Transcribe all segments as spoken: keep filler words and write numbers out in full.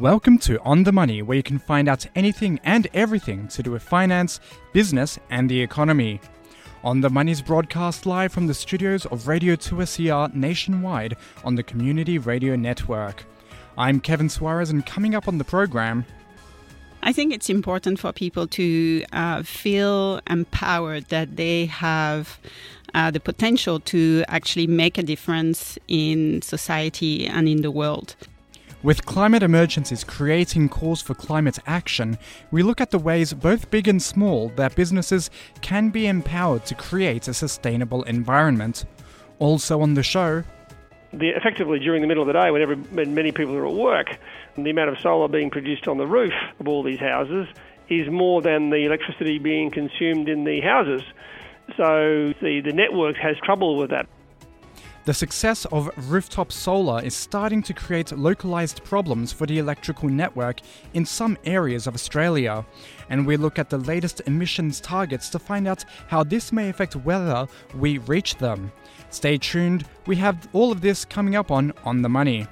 Welcome to On The Money, where you can find out anything and everything to do with finance, business and the economy. On The Money is broadcast live from the studios of Radio two S E R nationwide on the Community Radio Network. I'm Kevin Suarez, and coming up on the program... I think it's important for people to uh, feel empowered that they have uh, the potential to actually make a difference in society and in the world. With climate emergencies creating calls for climate action, we look at the ways, both big and small, that businesses can be empowered to create a sustainable environment. Also on the show... The, effectively, during the middle of the day, when, every, when many people are at work, the amount of solar being produced on the roof of all these houses is more than the electricity being consumed in the houses. So the, the network has trouble with that. The success of rooftop solar is starting to create localised problems for the electrical network in some areas of Australia. And we look at the latest emissions targets to find out how this may affect whether we reach them. Stay tuned, we have all of this coming up on On The Money.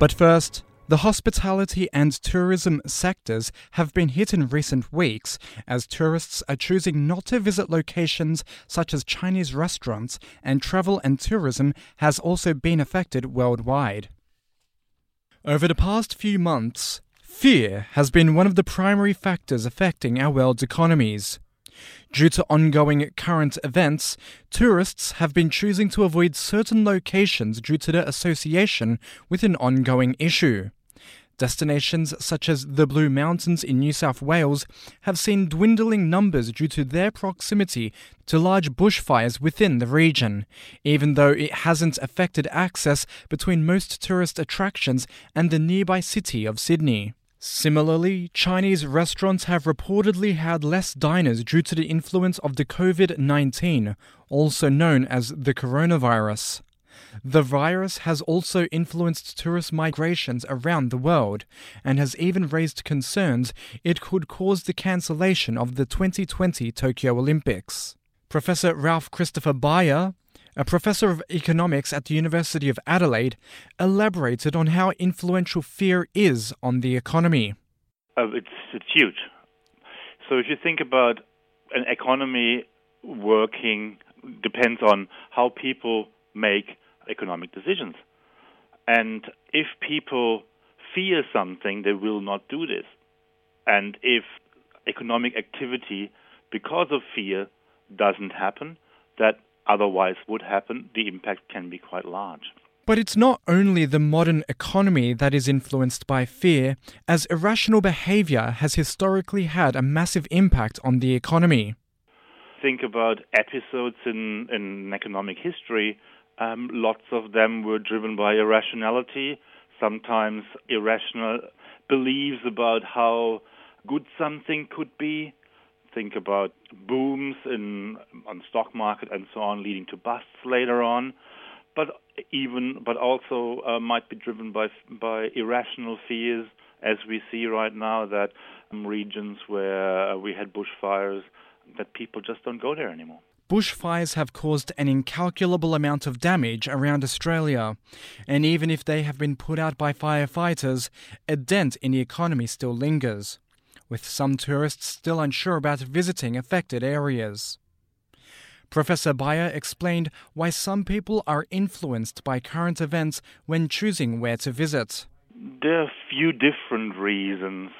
But first, the hospitality and tourism sectors have been hit in recent weeks as tourists are choosing not to visit locations such as Chinese restaurants, and travel and tourism has also been affected worldwide. Over the past few months, fear has been one of the primary factors affecting our world's economies. Due to ongoing current events, tourists have been choosing to avoid certain locations due to their association with an ongoing issue. Destinations such as the Blue Mountains in New South Wales have seen dwindling numbers due to their proximity to large bushfires within the region, even though it hasn't affected access between most tourist attractions and the nearby city of Sydney. Similarly, Chinese restaurants have reportedly had less diners due to the influence of the covid nineteen, also known as the coronavirus. The virus has also influenced tourist migrations around the world, and has even raised concerns it could cause the cancellation of the twenty twenty Tokyo Olympics. Professor Ralph Christopher Bayer, a professor of economics at the University of Adelaide, elaborated on how influential fear is on the economy. Uh, it's, it's huge. So if you think about an economy working, depends on how people make economic decisions. And if people fear something, they will not do this. And if economic activity, because of fear, doesn't happen, that otherwise would happen, the impact can be quite large. But it's not only the modern economy that is influenced by fear, as irrational behaviour has historically had a massive impact on the economy. Think about episodes in, in economic history. Um, lots of them were driven by irrationality, sometimes irrational beliefs about how good something could be. Think about booms in on stock market and so on, leading to busts later on, but even but also uh, might be driven by by irrational fears, as we see right now that um, regions where we had bushfires, that people just don't go there anymore. Bushfires have caused an incalculable amount of damage around Australia, and even if they have been put out by firefighters, a dent in the economy still lingers, with some tourists still unsure about visiting affected areas. Professor Bayer explained why some people are influenced by current events when choosing where to visit. There are a few different reasons.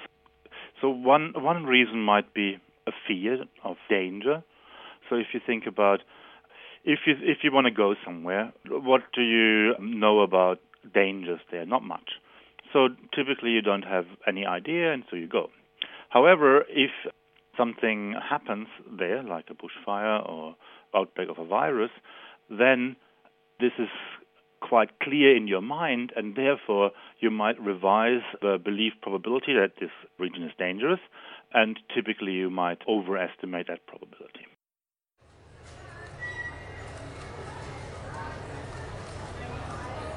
So one, one reason might be a fear of danger. So if you think about if you if you want to go somewhere, what do you know about dangers there? Not much. So typically you don't have any idea, and so you go. However, if something happens there, like a bushfire or outbreak of a virus, then this is quite clear in your mind, and therefore you might revise the belief probability that this region is dangerous, and typically you might overestimate that probability.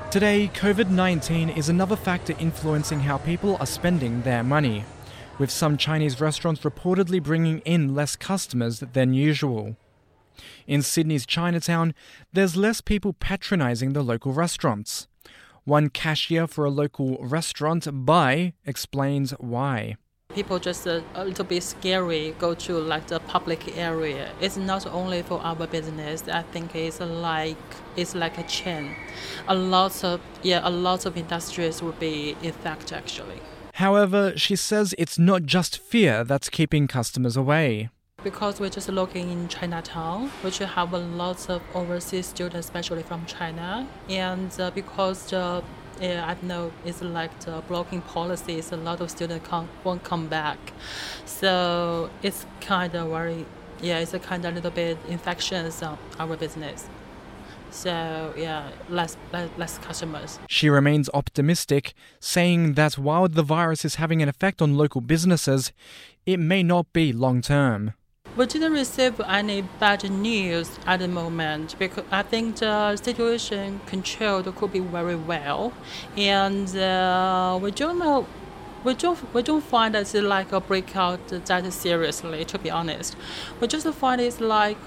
Today, COVID nineteen is another factor influencing how people are spending their money, with some Chinese restaurants reportedly bringing in less customers than usual. In Sydney's Chinatown, there's less people patronising the local restaurants. One cashier for a local restaurant, Bai, explains why. People just a, a little bit scary go to like the public area. It's not only for our business. I think it's like it's like a chain. A lot of yeah, a lot of industries will be affected actually. However, she says it's not just fear that's keeping customers away. Because we're just looking in Chinatown, which have a lot of overseas students, especially from China, and uh, because the yeah, I know it's like the blocking policies, a lot of students can't, won't come back. So it's kind of worry. Yeah, it's a kind of little bit infectious on our business. So yeah, less, less less customers. She remains optimistic, saying that while the virus is having an effect on local businesses, it may not be long term. We didn't receive any bad news at the moment because I think the situation controlled could be very well, and uh, we don't know, we don't we don't find it's like a breakout that seriously. To be honest, we just find it's like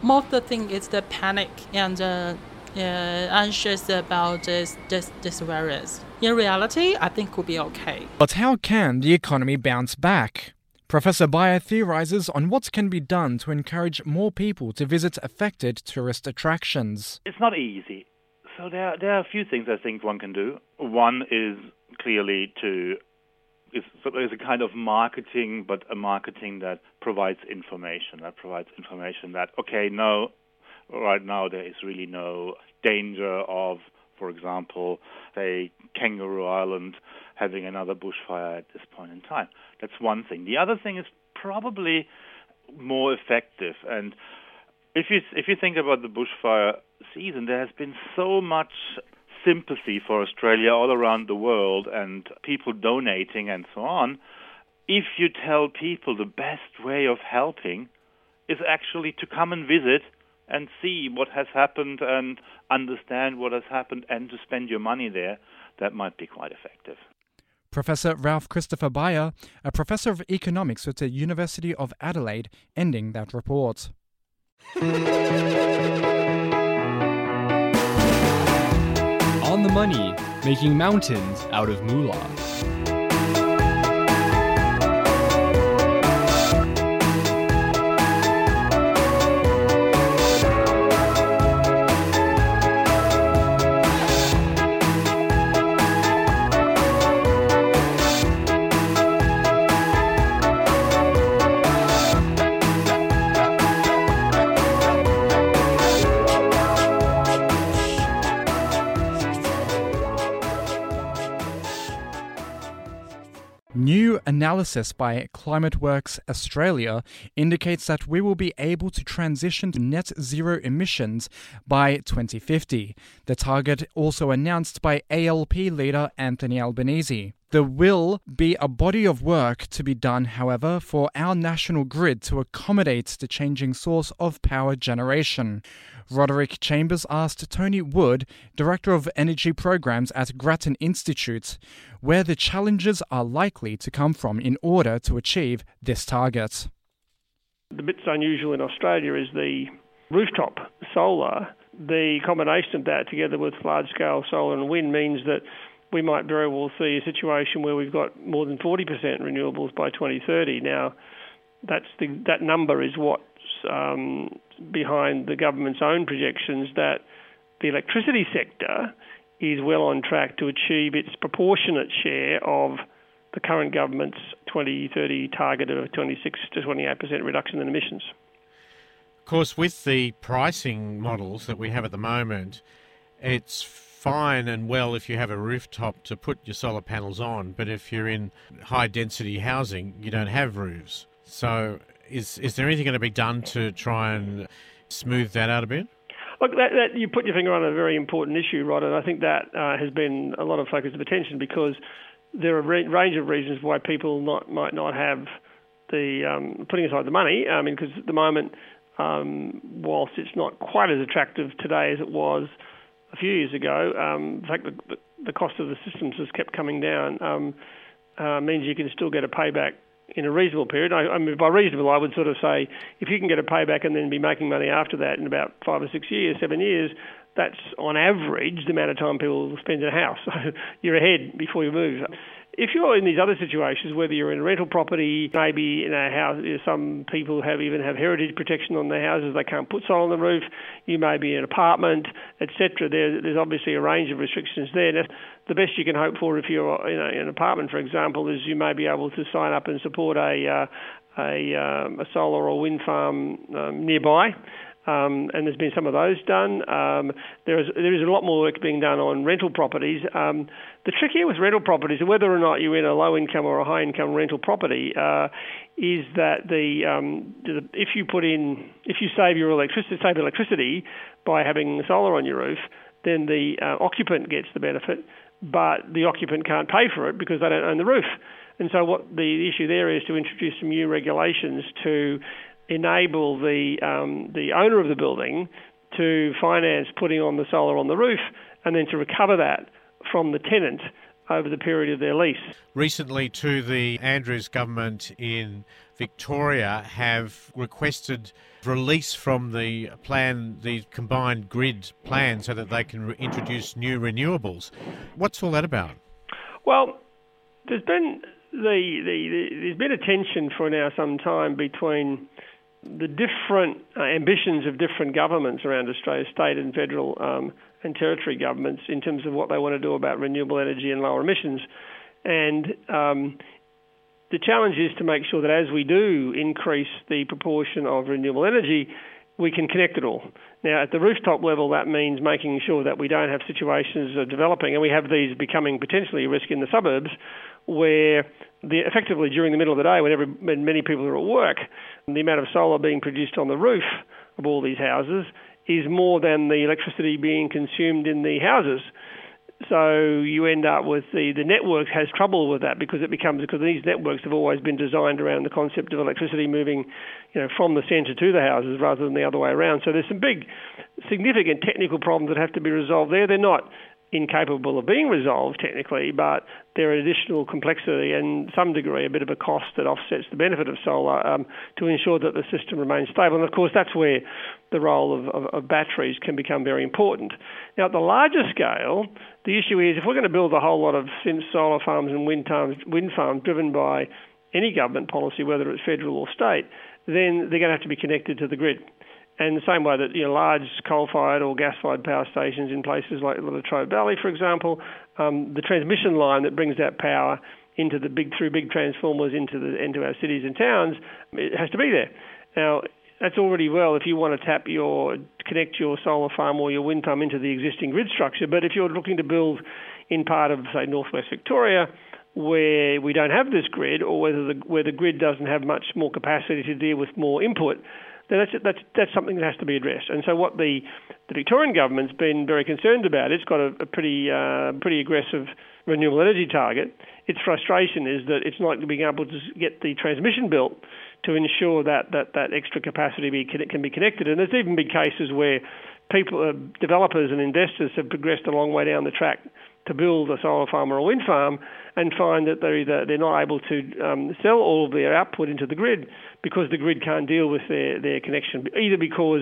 most of the thing is the panic and uh, uh, anxious about this this this virus. In reality, I think it could be okay. But how can the economy bounce back? Professor Bayer theorises on what can be done to encourage more people to visit affected tourist attractions. It's not easy. So there are, there are a few things I think one can do. One is clearly to... It's, so there's a kind of marketing, but a marketing that provides information, that provides information that, okay, no, right now there is really no danger of, for example, say, Kangaroo Island having another bushfire at this point in time. That's one thing. The other thing is probably more effective. And if you if you think about the bushfire season, there has been so much sympathy for Australia all around the world and people donating and so on. If you tell people the best way of helping is actually to come and visit and see what has happened and understand what has happened and to spend your money there, that might be quite effective. Professor Ralph Christopher Bayer, a professor of economics at the University of Adelaide, ending that report. On the Money, making mountains out of moolah. New analysis by ClimateWorks Australia indicates that we will be able to transition to net zero emissions by twenty fifty, the target also announced by A L P leader Anthony Albanese. There will be a body of work to be done, however, for our national grid to accommodate the changing source of power generation. Roderick Chambers asked Tony Wood, Director of Energy Programs at Grattan Institute, where the challenges are likely to come from in order to achieve this target. The bit that's unusual in Australia is the rooftop solar. The combination of that together with large-scale solar and wind means that we might very well see a situation where we've got more than forty percent renewables by twenty thirty. Now, that's the, that number is what Um, behind the government's own projections that the electricity sector is well on track to achieve its proportionate share of the current government's twenty thirty target of twenty-six to twenty-eight percent reduction in emissions. Of course, with the pricing models that we have at the moment, it's fine and well if you have a rooftop to put your solar panels on, but if you're in high-density housing, you don't have roofs. So is is there anything going to be done to try and smooth that out a bit? Look, that, that, you put your finger on a very important issue, Rod, and I think that uh, has been a lot of focus of attention because there are a re- range of reasons why people not, might not have the, um, putting aside the money, I mean, because at the moment, um, whilst it's not quite as attractive today as it was a few years ago, um, in fact, the, the cost of the systems has kept coming down, um, uh, means you can still get a payback in a reasonable period. I, I mean, by reasonable, I would sort of say if you can get a payback and then be making money after that in about five or six years, seven years, that's on average the amount of time people spend in a house. So you're ahead before you move. If you're in these other situations, whether you're in a rental property, maybe in a house, you know, some people have even have heritage protection on their houses, they can't put solar on the roof, you may be in an apartment, et cetera. There, there's obviously a range of restrictions there. Now, the best you can hope for if you're in, a, in an apartment, for example, is you may be able to sign up and support a, uh, a, um, a solar or wind farm um, nearby. Um, and there's been some of those done. Um, there is there is a lot more work being done on rental properties. Um, the trick here with rental properties, whether or not you're in a low-income or a high-income rental property, uh, is that the, um, the if you put in if you save your electricity save electricity by having solar on your roof, then the uh, occupant gets the benefit, but the occupant can't pay for it because they don't own the roof. And so what the issue there is to introduce some new regulations to enable the um, the owner of the building to finance putting on the solar on the roof and then to recover that from the tenant over the period of their lease. Recently, too, the Andrews government in Victoria have requested release from the plan, the combined grid plan, so that they can re- introduce new renewables. What's all that about? Well, there's been the, the, the there's been a tension for now some time between the different uh, ambitions of different governments around Australia, state and federal um, and territory governments, in terms of what they want to do about renewable energy and lower emissions. And um, the challenge is to make sure that as we do increase the proportion of renewable energy, we can connect it all. Now, at the rooftop level, that means making sure that we don't have situations of developing, and we have these becoming potentially a risk in the suburbs, where the, effectively during the middle of the day, when, every, when many people are at work, the amount of solar being produced on the roof of all these houses is more than the electricity being consumed in the houses. So you end up with the, the network has trouble with that because it becomes, because these networks have always been designed around the concept of electricity moving, you know, from the centre to the houses rather than the other way around. So there's some big, significant technical problems that have to be resolved there. They're not incapable of being resolved technically, but there are additional complexity and some degree a bit of a cost that offsets the benefit of solar um, to ensure that the system remains stable. And of course, that's where the role of, of, of batteries can become very important. Now, at the larger scale, the issue is if we're going to build a whole lot of solar farms and wind farms, wind farms driven by any government policy, whether it's federal or state, then they're going to have to be connected to the grid. And the same way that, you know, large coal-fired or gas-fired power stations in places like the Latrobe Valley, for example, um, the transmission line that brings that power into the big through big transformers into the into our cities and towns, it has to be there. Now, that's already well if you want to tap your connect your solar farm or your wind farm into the existing grid structure. But if you're looking to build in part of, say, northwest Victoria, where we don't have this grid, or whether the, where the grid doesn't have much more capacity to deal with more input, then that's, that's that's something that has to be addressed. And so what the, the Victorian government's been very concerned about, it's got a, a pretty uh, pretty aggressive renewable energy target. Its frustration is that it's not being able to get the transmission built to ensure that that, that extra capacity be, can, can be connected. And there's even been cases where people, uh, developers and investors have progressed a long way down the track to build a solar farm or a wind farm and find that they're either they're not able to um, sell all of their output into the grid because the grid can't deal with their, their connection, either because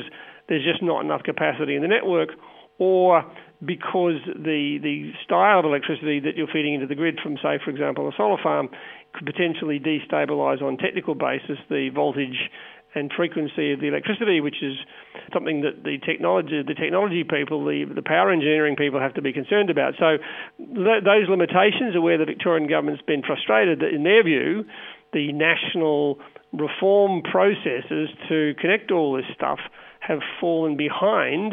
there's just not enough capacity in the network or because the the style of electricity that you're feeding into the grid from, say, for example, a solar farm could potentially destabilise on technical basis the voltage and frequency of the electricity, which is something that the technology, the technology people, the, the power engineering people have to be concerned about. So th- those limitations are where the Victorian government's been frustrated that, in their view, the national reform processes to connect all this stuff have fallen behind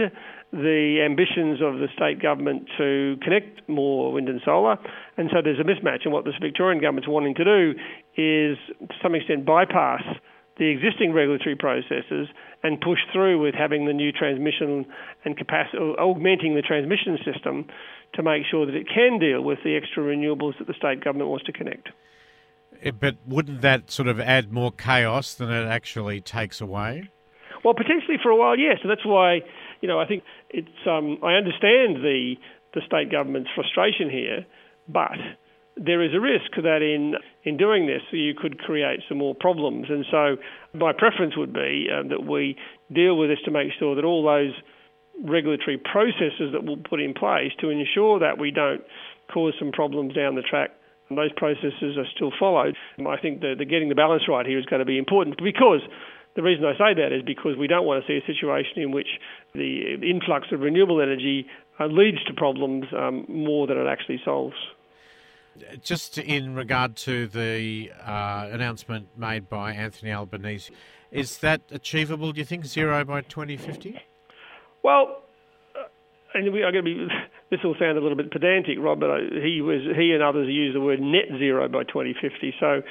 the ambitions of the state government to connect more wind and solar. And so there's a mismatch. And what this Victorian government's wanting to do is, to some extent, bypass the existing regulatory processes and push through with having the new transmission and capacity, augmenting the transmission system to make sure that it can deal with the extra renewables that the state government wants to connect. But wouldn't that sort of add more chaos than it actually takes away? Well, potentially for a while, yes. And that's why, you know, I think it's, um, I understand the, the state government's frustration here, but there is a risk that in in doing this, you could create some more problems. And so my preference would be uh, that we deal with this to make sure that all those regulatory processes that we'll put in place to ensure that we don't cause some problems down the track, and those processes are still followed. And I think the, the getting the balance right here is going to be important, because the reason I say that is because we don't want to see a situation in which the influx of renewable energy uh, leads to problems um, more than it actually solves. Just in regard to the uh, announcement made by Anthony Albanese, is that achievable, do you think, zero by twenty fifty? Well, uh, and we are going to be, this will sound a little bit pedantic, Rob, but I, he was he and others used the word net zero by twenty fifty. So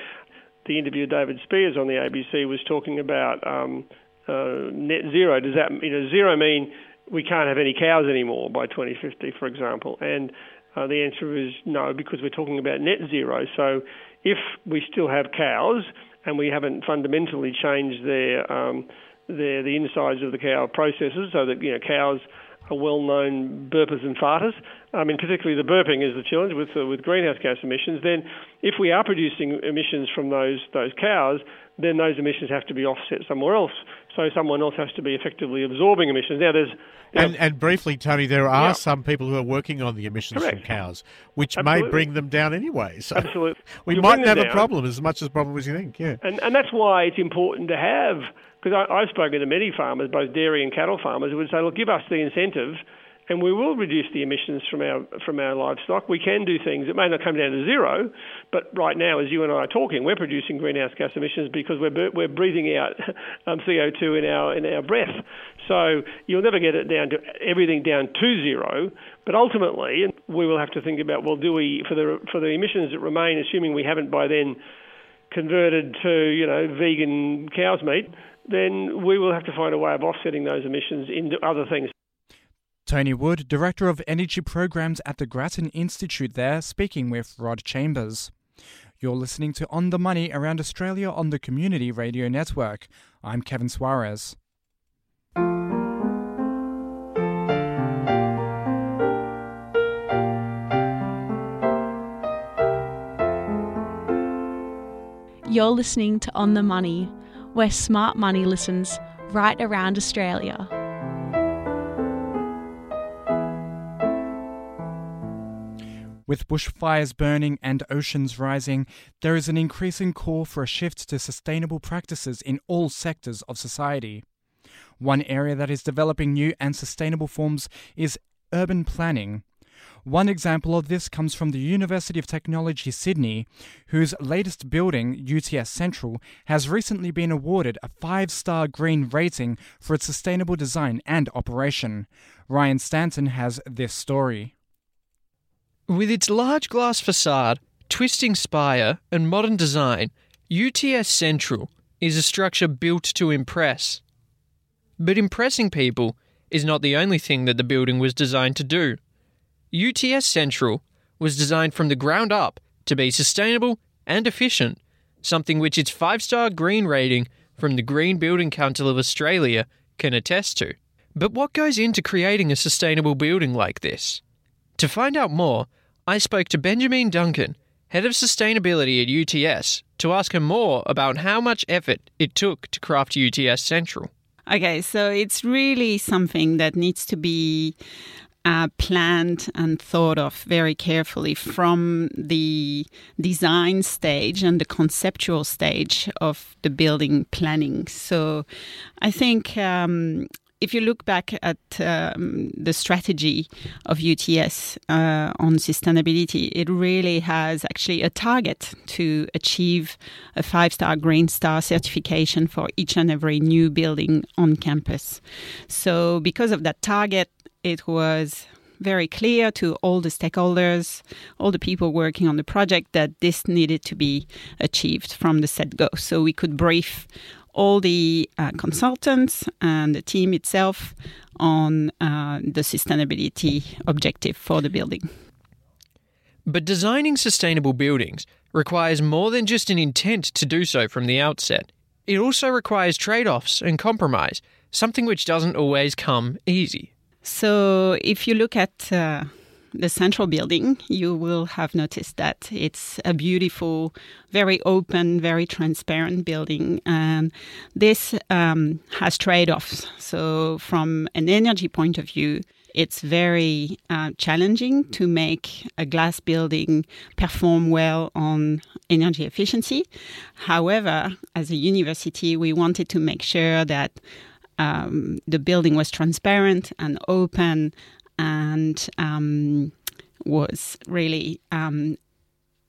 the interview David Spears on the A B C was talking about um, uh, net zero. Does that, you know, zero mean we can't have any cows anymore by twenty fifty, for example? And Uh, the answer is no, because we're talking about net zero. So if we still have cows and we haven't fundamentally changed their, um, their the insides of the cow processes so that, you know, cows are well-known burpers and farters, I mean, particularly the burping is the challenge with uh, with greenhouse gas emissions, then if we are producing emissions from those those cows, then those emissions have to be offset somewhere else. So someone else has to be effectively absorbing emissions. Now, there's... You know, and, and briefly, Tony, there are yeah. some people who are working on the emissions Correct. from cows, which Absolutely. may bring them down anyway. So Absolutely. We you might have down. a problem, as much as a problem as you think, yeah. And, and that's why it's important to have... Because I've spoken to many farmers, both dairy and cattle farmers, who would say, look, give us the incentive and we will reduce the emissions from our from our livestock. We can do things. It may not come down to zero, but right now, as you and I are talking, we're producing greenhouse gas emissions because we're we're breathing out um, C O two in our in our breath. So you'll never get it down to everything down to zero. But ultimately, we will have to think about, well, do we for the for the emissions that remain, assuming we haven't by then converted to, you know, vegan cow's meat, then we will have to find a way of offsetting those emissions into other things. Tony Wood, Director of Energy Programs at the Grattan Institute there, speaking with Rod Chambers. You're listening to On the Money Around Australia on the Community Radio Network. I'm Kevin Suarez. You're listening to On the Money, where smart money listens right around Australia. With bushfires burning and oceans rising, there is an increasing call for a shift to sustainable practices in all sectors of society. One area that is developing new and sustainable forms is urban planning. One example of this comes from the University of Technology Sydney, whose latest building, U T S Central, has recently been awarded a five-star green rating for its sustainable design and operation. Ryan Stanton has this story. With its large glass facade, twisting spire and modern design, U T S Central is a structure built to impress. But impressing people is not the only thing that the building was designed to do. U T S Central was designed from the ground up to be sustainable and efficient, something which its five-star green rating from the Green Building Council of Australia can attest to. But what goes into creating a sustainable building like this? To find out more, I spoke to Benjamin Duncan, Head of Sustainability at U T S, to ask her more about how much effort it took to craft U T S Central. Okay, so it's really something that needs to be uh, planned and thought of very carefully from the design stage and the conceptual stage of the building planning. So I think... Um, if you look back at um, the strategy of U T S uh, on sustainability, it really has actually a target to achieve a five-star Green Star certification for each and every new building on campus. So because of that target, it was very clear to all the stakeholders, all the people working on the project, that this needed to be achieved from the set-go. So we could brief all the uh, consultants and the team itself on uh, the sustainability objective for the building. But designing sustainable buildings requires more than just an intent to do so from the outset. It also requires trade-offs and compromise, something which doesn't always come easy. So if you look at uh, the central building, you will have noticed that it's a beautiful, very open, very transparent building. And this um, has trade-offs. So from an energy point of view, it's very uh, challenging to make a glass building perform well on energy efficiency. However, as a university, we wanted to make sure that Um, the building was transparent and open and um, was really um,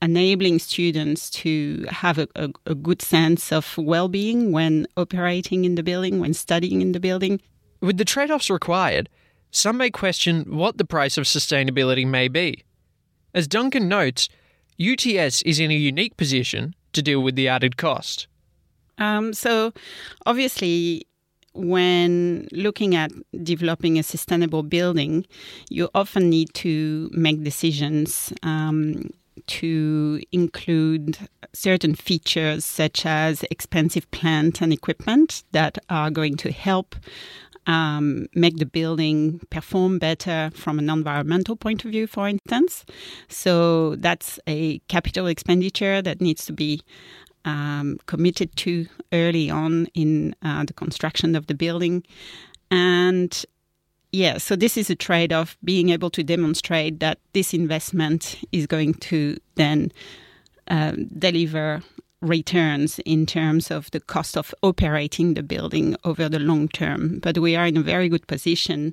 enabling students to have a, a, a good sense of well-being when operating in the building, when studying in the building. With the trade-offs required, some may question what the price of sustainability may be. As Duncan notes, U T S is in a unique position to deal with the added cost. Um, so, obviously, when looking at developing a sustainable building, you often need to make decisions um, to include certain features such as expensive plant and equipment that are going to help Um, make the building perform better from an environmental point of view, for instance. So that's a capital expenditure that needs to be um, committed to early on in uh, the construction of the building. And yeah, so this is a trade-off, being able to demonstrate that this investment is going to then uh, deliver returns in terms of the cost of operating the building over the long term. But we are in a very good position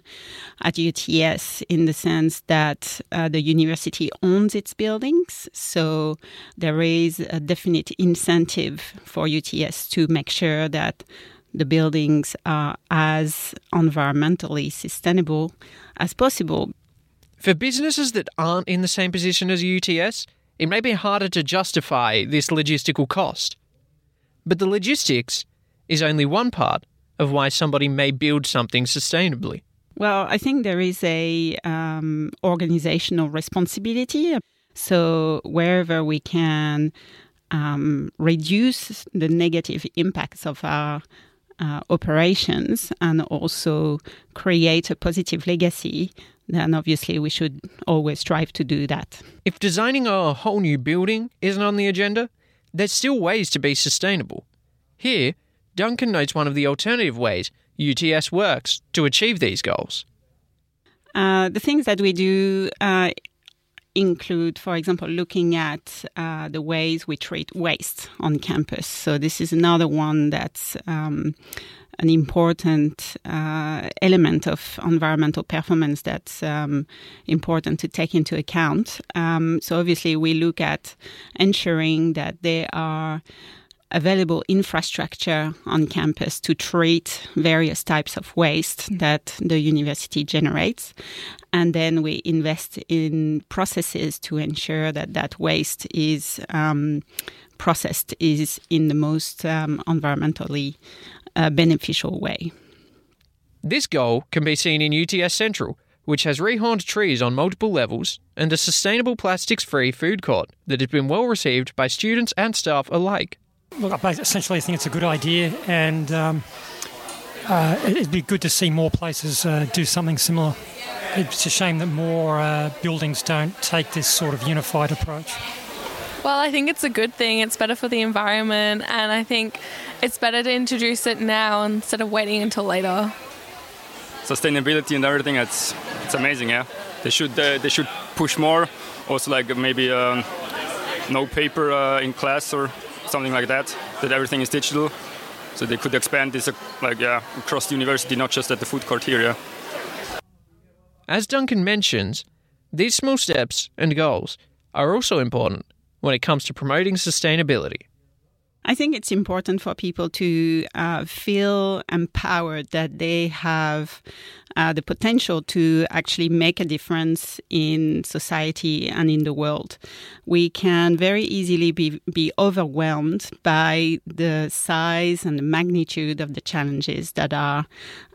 at U T S in the sense that uh, the university owns its buildings, so there is a definite incentive for U T S to make sure that the buildings are as environmentally sustainable as possible. For businesses that aren't in the same position as U T S, it may be harder to justify this logistical cost. But the logistics is only one part of why somebody may build something sustainably. Well, I think there is a um, organizational responsibility. So wherever we can um, reduce the negative impacts of our uh, operations and also create a positive legacy, then obviously we should always strive to do that. If designing a whole new building isn't on the agenda, there's still ways to be sustainable. Here, Duncan notes one of the alternative ways U T S works to achieve these goals. Uh, the things that we do uh, include, for example, looking at uh, the ways we treat waste on campus. So this is another one that's Um, an important uh, element of environmental performance that's um, important to take into account. Um, so obviously we look at ensuring that there are available infrastructure on campus to treat various types of waste that the university generates. And then we invest in processes to ensure that that waste is um, processed is in the most um, environmentally a beneficial way. This goal can be seen in U T S Central, which has rehorned trees on multiple levels and a sustainable plastics-free food court that has been well received by students and staff alike. Look, I essentially think it's a good idea, and um, uh, it'd be good to see more places uh, do something similar. It's a shame that more uh, buildings don't take this sort of unified approach. Well, I think it's a good thing. It's better for the environment, and I think it's better to introduce it now instead of waiting until later. Sustainability and everything, it's, it's amazing, yeah? They should uh, they should push more. Also, like maybe um, no paper uh, in class or something like that, that everything is digital. So they could expand this like yeah, across the university, not just at the food court here. Yeah. As Duncan mentions, these small steps and goals are also important when it comes to promoting sustainability. I think it's important for people to uh, feel empowered that they have uh, the potential to actually make a difference in society and in the world. We can very easily be, be overwhelmed by the size and the magnitude of the challenges that are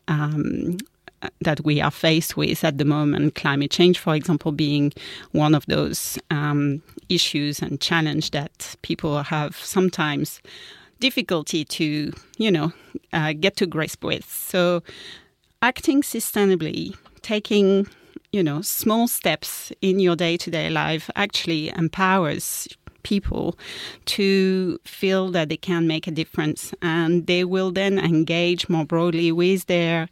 um, that we are faced with at the moment. Climate change, for example, being one of those um, issues and challenge that people have sometimes difficulty to, you know, uh, get to grasp with. So acting sustainably, taking, you know, small steps in your day-to-day life actually empowers people to feel that they can make a difference, and they will then engage more broadly with their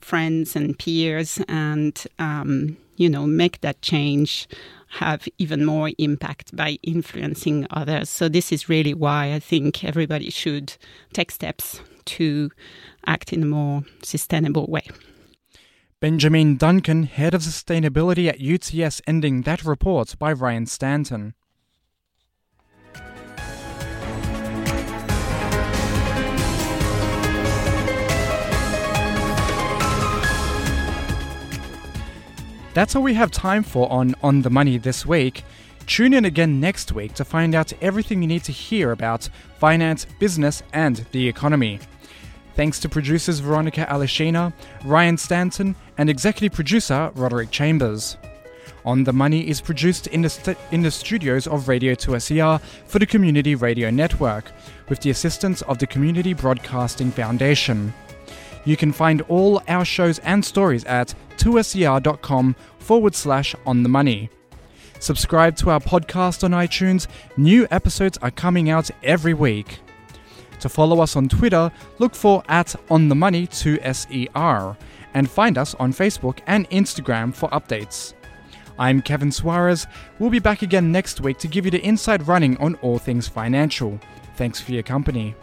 friends and peers and, um, you know, make that change have even more impact by influencing others. So this is really why I think everybody should take steps to act in a more sustainable way. Benjamin Duncan, Head of Sustainability at U T S, ending that report by Ryan Stanton. That's all we have time for on On The Money this week. Tune in again next week to find out everything you need to hear about finance, business and the economy. Thanks to producers Veronica Alishina, Ryan Stanton and executive producer Roderick Chambers. On The Money is produced in the, st- in the studios of Radio two S E R for the Community Radio Network with the assistance of the Community Broadcasting Foundation. You can find all our shows and stories at two S E R dot com forward slash on the money. Subscribe to our podcast on iTunes. New episodes are coming out every week. To follow us on Twitter, look for at on the money two S E R and find us on Facebook and Instagram for updates. I'm Kevin Suarez. We'll be back again next week to give you the inside running on all things financial. Thanks for your company.